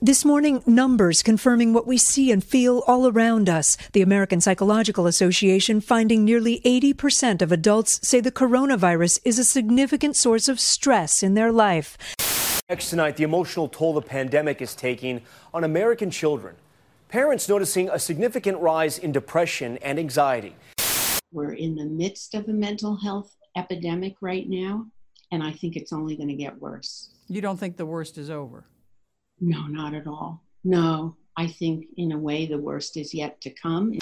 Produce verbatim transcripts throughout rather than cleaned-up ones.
This morning, numbers confirming what we see and feel all around us. The American Psychological Association finding nearly eighty percent of adults say the coronavirus is a significant source of stress in their life. Next tonight, the emotional toll the pandemic is taking on American children. Parents noticing a significant rise in depression and anxiety. We're in the midst of a mental health epidemic right now, and I think it's only going to get worse. You don't think the worst is over? No, not at all. No, I think in a way the worst is yet to come.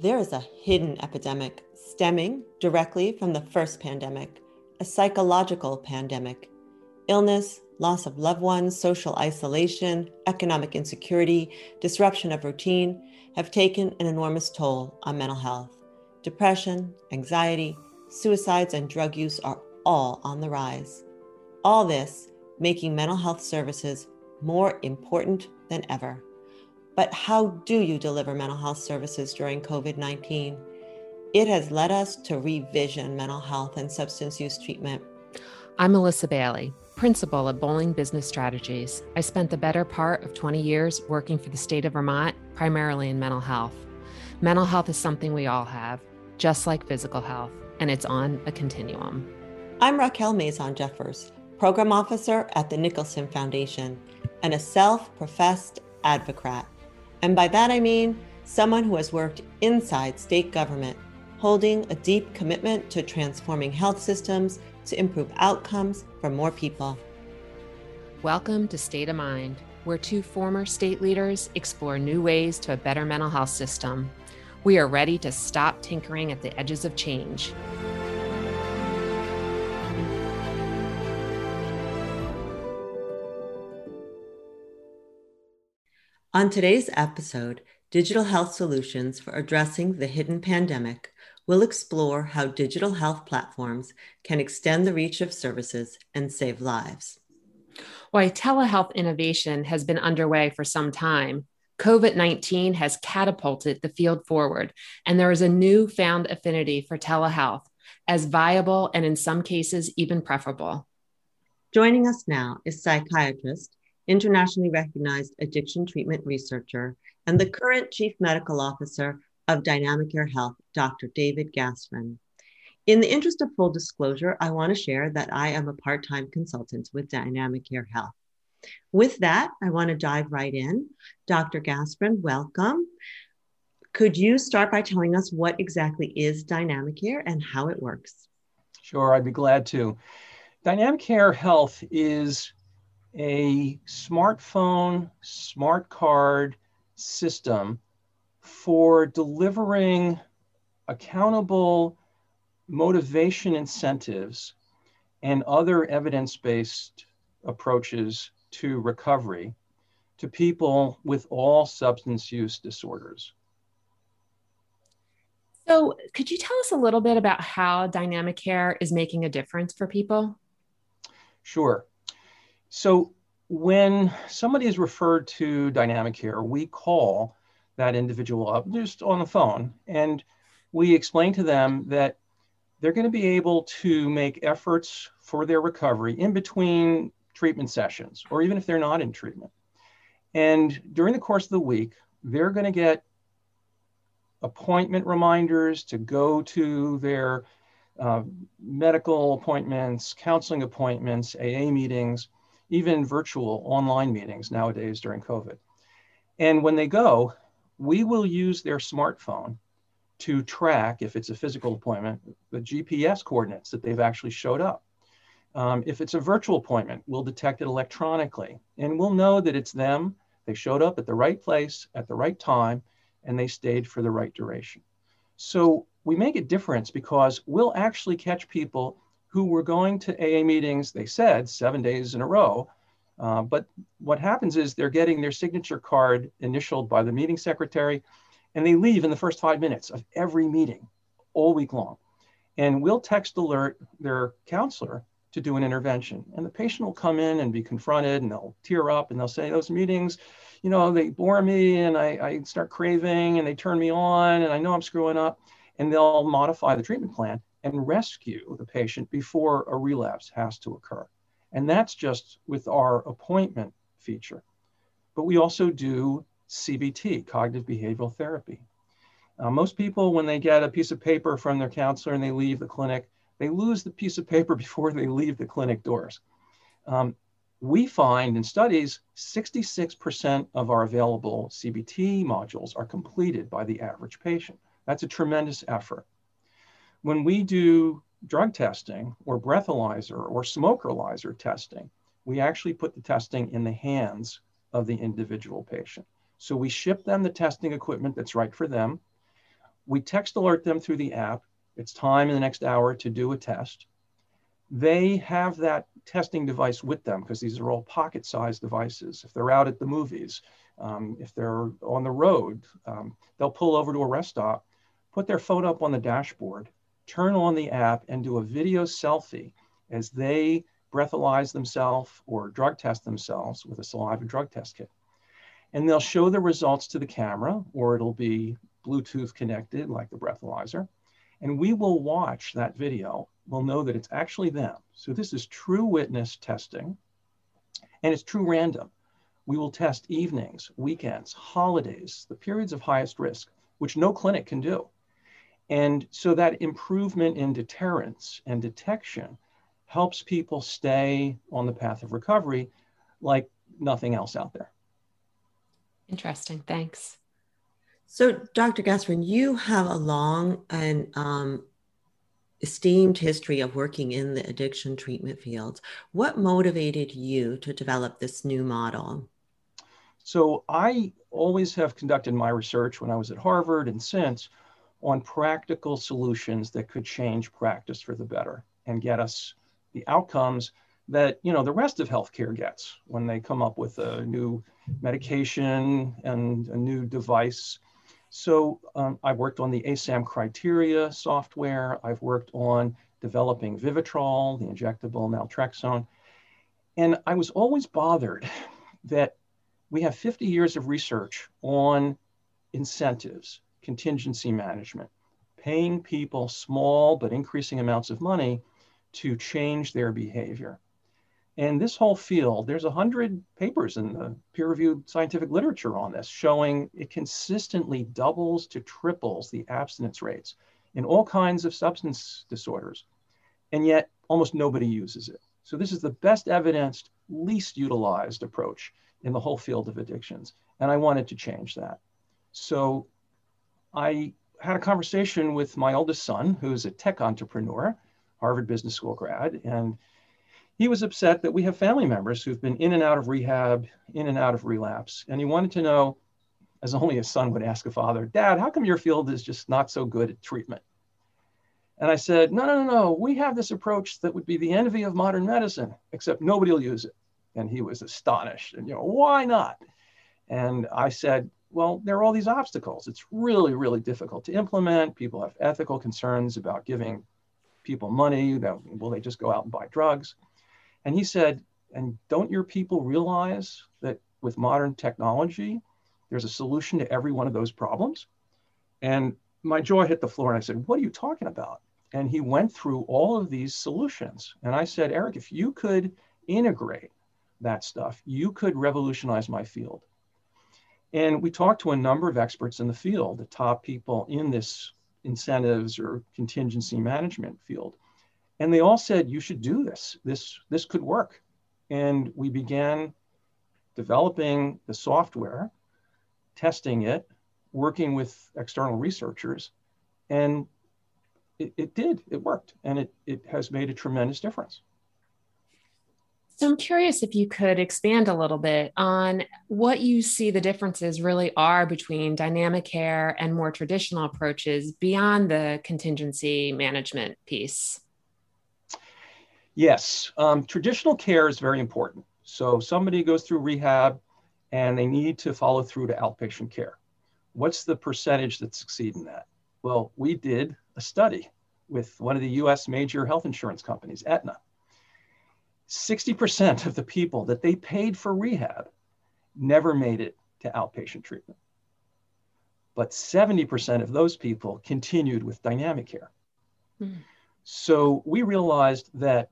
There is a hidden epidemic stemming directly from the first pandemic, a psychological pandemic. Illness, loss of loved ones, social isolation, economic insecurity, disruption of routine have taken an enormous toll on mental health. Depression, anxiety, suicides, and drug use are all on the rise. All this making mental health services more important than ever. But how do you deliver mental health services during covid nineteen? It has led us to revision mental health and substance use treatment. I'm Melissa Bailey, principal at Bowling Business Strategies. I spent the better part of twenty years working for the state of Vermont, primarily in mental health. Mental health is something we all have, just like physical health, and it's on a continuum. I'm Raquel Maison Jeffers, Program Officer at the Nicholson Foundation, and a self-professed advocrat. And by that I mean someone who has worked inside state government, holding a deep commitment to transforming health systems to improve outcomes for more people. Welcome to State of Mind, where two former state leaders explore new ways to a better mental health system. We are ready to stop tinkering at the edges of change. On today's episode, Digital Health Solutions for Addressing the Hidden Pandemic, we'll explore how digital health platforms can extend the reach of services and save lives. While telehealth innovation has been underway for some time, covid nineteen has catapulted the field forward, and there is a newfound affinity for telehealth as viable and in some cases even preferable. Joining us now is psychiatrist, internationally recognized addiction treatment researcher, and the current chief medical officer of DynamiCare Health, Doctor David Gasprin. In the interest of full disclosure, I want to share that I am a part-time consultant with DynamiCare Health. With that, I want to dive right in. Doctor Gasprin, welcome. Could you start by telling us what exactly is DynamiCare and how it works? Sure, I'd be glad to. DynamiCare Health is a smartphone, smart card system for delivering accountable motivation incentives and other evidence-based approaches to recovery to people with all substance use disorders. So could you tell us a little bit about how DynamiCare is making a difference for people? Sure. So when somebody is referred to DynamiCare, we call that individual up just on the phone, and we explain to them that they're going to be able to make efforts for their recovery in between treatment sessions, or even if they're not in treatment. And during the course of the week, they're going to get appointment reminders to go to their uh, medical appointments, counseling appointments, A A meetings, even virtual online meetings nowadays during COVID. And when they go, we will use their smartphone to track, if it's a physical appointment, the G P S coordinates that they've actually showed up. Um, if it's a virtual appointment, we'll detect it electronically, and we'll know that it's them. They showed up at the right place at the right time, and they stayed for the right duration. So we make a difference because we'll actually catch people who were going to A A meetings, they said, seven days in a row. Uh, but what happens is they're getting their signature card initialed by the meeting secretary, and they leave in the first five minutes of every meeting all week long. And we'll text alert their counselor to do an intervention. And the patient will come in and be confronted, and they'll tear up, and they'll say, those meetings, you know, they bore me, and I, I start craving, and they turn me on, and I know I'm screwing up. And they'll modify the treatment plan and rescue the patient before a relapse has to occur. And that's just with our appointment feature. But we also do C B T, cognitive behavioral therapy. Uh, most people, when they get a piece of paper from their counselor and they leave the clinic, they lose the piece of paper before they leave the clinic doors. Um, we find in studies, sixty-six percent of our available C B T modules are completed by the average patient. That's a tremendous effort. When we do drug testing or breathalyzer or smokealyzer testing, we actually put the testing in the hands of the individual patient. So we ship them the testing equipment that's right for them. We text alert them through the app. It's time in the next hour to do a test. They have that testing device with them because these are all pocket-sized devices. If they're out at the movies, um, if they're on the road, um, they'll pull over to a rest stop, put their phone up on the dashboard, turn on the app, and do a video selfie as they breathalyze themselves or drug test themselves with a saliva drug test kit. And they'll show the results to the camera, or it'll be Bluetooth connected like the breathalyzer. And we will watch that video. We'll know that it's actually them. So this is true witness testing, and it's true random. We will test evenings, weekends, holidays, the periods of highest risk, which no clinic can do. And so that improvement in deterrence and detection helps people stay on the path of recovery like nothing else out there. Interesting, thanks. So Doctor Gasprin, you have a long and um, esteemed history of working in the addiction treatment field. What motivated you to develop this new model? So I always have conducted my research when I was at Harvard and since on practical solutions that could change practice for the better and get us the outcomes that, you know, the rest of healthcare gets when they come up with a new medication and a new device. So um, I've worked on the A SAM criteria software. I've worked on developing Vivitrol, the injectable naltrexone. And I was always bothered that we have fifty years of research on incentives, contingency management, paying people small but increasing amounts of money to change their behavior. And this whole field, there's one hundred papers in the peer-reviewed scientific literature on this, showing it consistently doubles to triples the abstinence rates in all kinds of substance disorders. And yet almost nobody uses it. So this is the best evidenced, least utilized approach in the whole field of addictions. And I wanted to change that. So I had a conversation with my oldest son, who's a tech entrepreneur, Harvard Business School grad, and he was upset that we have family members who've been in and out of rehab, in and out of relapse. And he wanted to know, as only a son would ask a father, "Dad, how come your field is just not so good at treatment?" And I said, no, no, no, no. We have this approach that would be the envy of modern medicine, except nobody will use it. And he was astonished. And, you know, why not? And I said, well, there are all these obstacles. It's really, really difficult to implement. People have ethical concerns about giving people money. That, will they just go out and buy drugs? And he said, and don't your people realize that with modern technology, there's a solution to every one of those problems? And my jaw hit the floor and I said, what are you talking about? And he went through all of these solutions. And I said, Eric, if you could integrate that stuff, you could revolutionize my field. And we talked to a number of experts in the field, the top people in this incentives or contingency management field. And they all said, you should do this. This, this could work. And we began developing the software, testing it, working with external researchers, and it, it did, it worked. And it, it has made a tremendous difference. So I'm curious if you could expand a little bit on what you see the differences really are between DynamiCare and more traditional approaches beyond the contingency management piece. Yes, um, traditional care is very important. So somebody goes through rehab and they need to follow through to outpatient care. What's the percentage that succeed in that? Well, we did a study with one of the U S major health insurance companies, Aetna. sixty percent of the people that they paid for rehab never made it to outpatient treatment. But seventy percent of those people continued with DynamiCare. Mm. So we realized that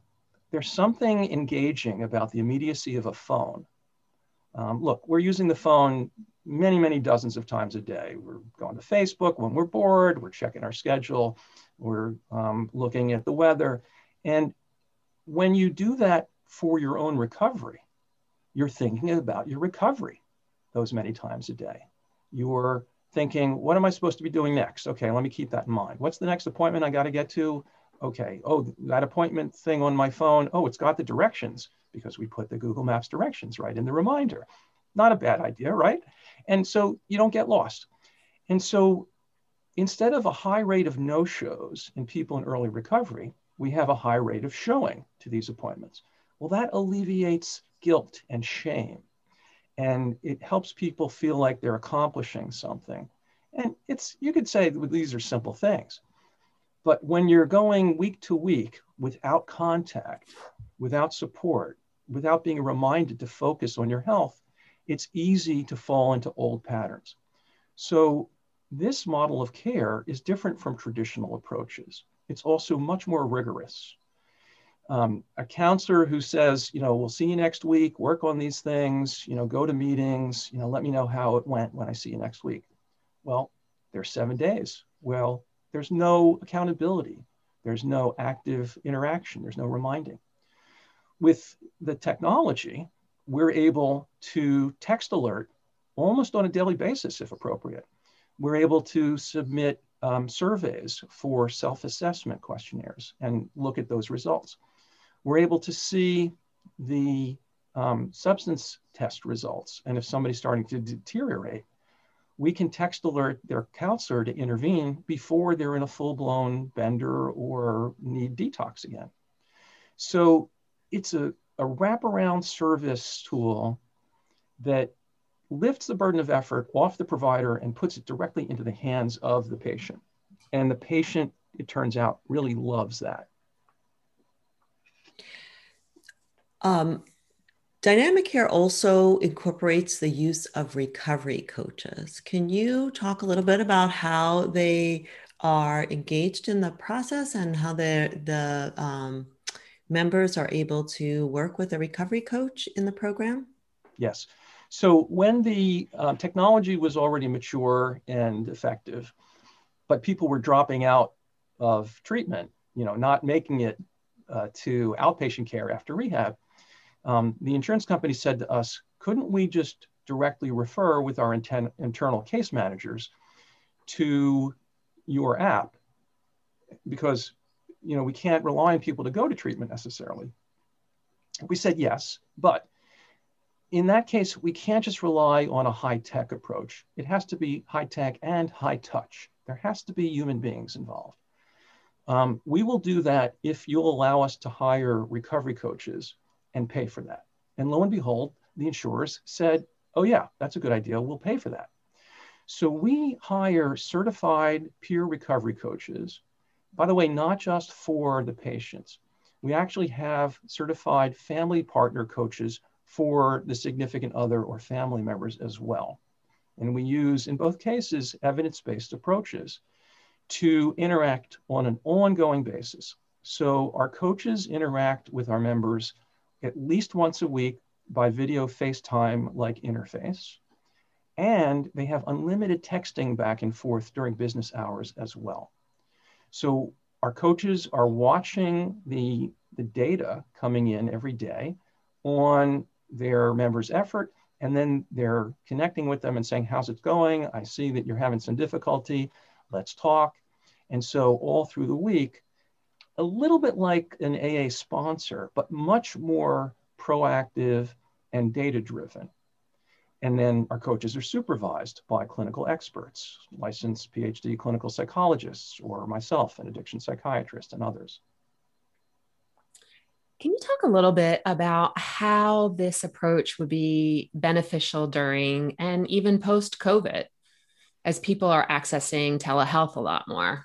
there's something engaging about the immediacy of a phone Um, look, we're using the phone many, many dozens of times a day. We're going to Facebook when we're bored, we're checking our schedule, we're um, looking at the weather. And when you do that for your own recovery, you're thinking about your recovery those many times a day. You're thinking, what am I supposed to be doing next? Okay, let me keep that in mind. What's the next appointment I gotta get to? Okay, oh, that appointment thing on my phone, oh, it's got the directions, because we put the Google Maps directions right in the reminder. Not a bad idea, right? And so you don't get lost. And so instead of a high rate of no-shows in people in early recovery, we have a high rate of showing to these appointments. Well, that alleviates guilt and shame. And it helps people feel like they're accomplishing something. And it's, you could say these are simple things, but when you're going week to week without contact, without support, without being reminded to focus on your health, it's easy to fall into old patterns. So this model of care is different from traditional approaches. It's also much more rigorous. Um, a counselor who says, you know, we'll see you next week, work on these things, you know, go to meetings, you know, let me know how it went when I see you next week. Well, there's seven days. Well, there's no accountability. There's no active interaction. There's no reminding. With the technology, we're able to text alert almost on a daily basis, if appropriate. We're able to submit um, surveys for self-assessment questionnaires and look at those results. We're able to see the um, substance test results. And if somebody's starting to deteriorate, we can text alert their counselor to intervene before they're in a full-blown bender or need detox again. So it's a, a wraparound service tool that lifts the burden of effort off the provider and puts it directly into the hands of the patient. And the patient, it turns out, really loves that. Um, DynamiCare also incorporates the use of recovery coaches. Can you talk a little bit about how they are engaged in the process and how the, the um, members are able to work with a recovery coach in the program? Yes. So when the uh, technology was already mature and effective, but people were dropping out of treatment, you know, not making it Uh, to outpatient care after rehab, um, the insurance company said to us, couldn't we just directly refer with our inten- internal case managers to your app? Because, you know, we can't rely on people to go to treatment necessarily. We said yes, but in that case, we can't just rely on a high-tech approach. It has to be high-tech and high-touch. There has to be human beings involved. Um, we will do that if you'll allow us to hire recovery coaches and pay for that. And lo and behold, the insurers said, oh yeah, that's a good idea, we'll pay for that. So we hire certified peer recovery coaches, by the way, not just for the patients. We actually have certified family partner coaches for the significant other or family members as well. And we use, in both cases, evidence-based approaches to interact on an ongoing basis. So our coaches interact with our members at least once a week by video FaceTime-like interface. And they have unlimited texting back and forth during business hours as well. So our coaches are watching the, the data coming in every day on their members' effort, and then they're connecting with them and saying, how's it going? I see that you're having some difficulty. Let's talk. And so all through the week, a little bit like an A A sponsor, but much more proactive and data-driven. And then our coaches are supervised by clinical experts, licensed P H D clinical psychologists, or myself, an addiction psychiatrist, and others. Can you talk a little bit about how this approach would be beneficial during and even post-COVID, as people are accessing telehealth a lot more?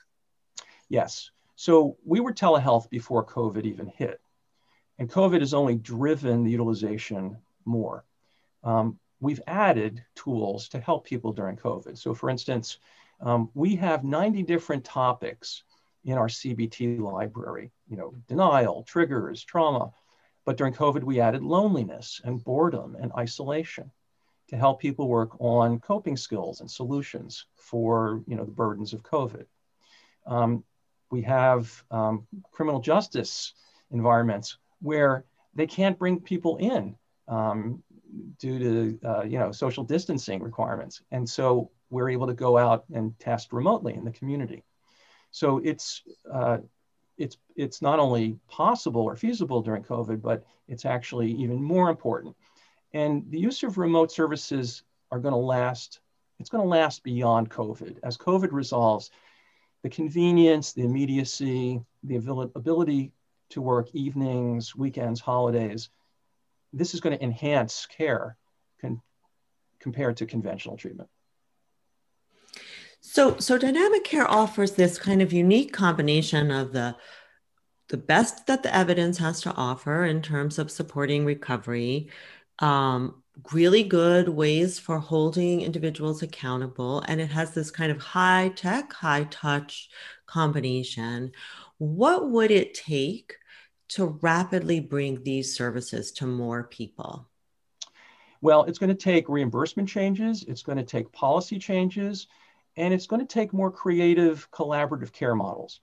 Yes, so we were telehealth before COVID even hit. And COVID has only driven the utilization more. Um, we've added tools to help people during COVID. So for instance, um, we have ninety different topics in our C B T library, you know, denial, triggers, trauma. But during COVID, we added loneliness and boredom and isolation. to help people work on coping skills and solutions for, you know, the burdens of COVID. Um, we have um, criminal justice environments where they can't bring people in um, due to, uh, you know, social distancing requirements. And so we're able to go out and test remotely in the community. So it's, uh, it's, it's not only possible or feasible during COVID, but it's actually even more important. And the use of remote services are going to last, it's going to last beyond COVID. As COVID resolves, the convenience, the immediacy, the ability to work evenings, weekends, holidays, this is going to enhance care con- compared to conventional treatment. So, so DynamiCare offers this kind of unique combination of the, the best that the evidence has to offer in terms of supporting recovery, um, really good ways for holding individuals accountable, and it has this kind of high-tech, high-touch combination. What would it take to rapidly bring these services to more people? Well, it's going to take reimbursement changes, it's going to take policy changes, and it's going to take more creative collaborative care models.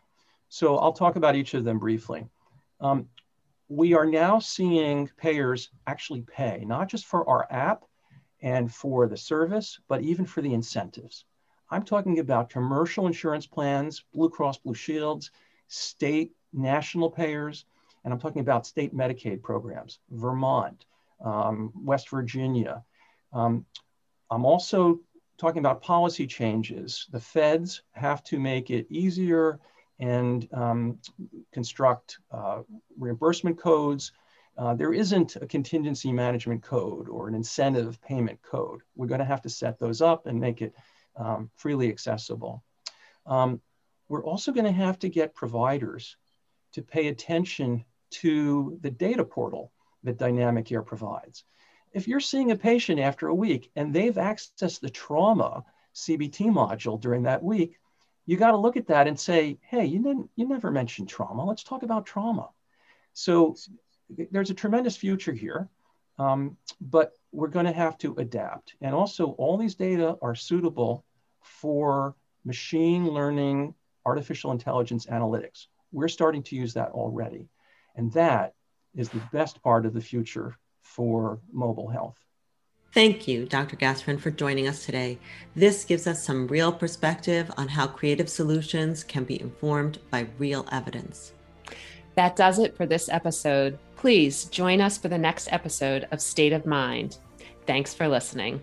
So I'll talk about each of them briefly. Um, we are now seeing payers actually pay, not just for our app and for the service, but even for the incentives. I'm talking about commercial insurance plans, Blue Cross Blue Shields, state national payers, and I'm talking about state Medicaid programs, Vermont, um, West Virginia. Um, I'm also talking about policy changes. The feds have to make it easier and um, construct uh, reimbursement codes. Uh, there isn't a contingency management code or an incentive payment code. We're gonna have to set those up and make it um, freely accessible. Um, we're also gonna have to get providers to pay attention to the data portal that DynamiCare provides. If you're seeing a patient after a week and they've accessed the trauma C B T module during that week, you got to look at that and say, hey, you didn't, you never mentioned trauma. Let's talk about trauma. So there's a tremendous future here, um, but we're going to have to adapt. And also all these data are suitable for machine learning, artificial intelligence analytics. We're starting to use that already. And that is the best part of the future for mobile health. Thank you, Doctor Gasprin, for joining us today. This gives us some real perspective on how creative solutions can be informed by real evidence. That does it for this episode. Please join us for the next episode of State of Mind. Thanks for listening.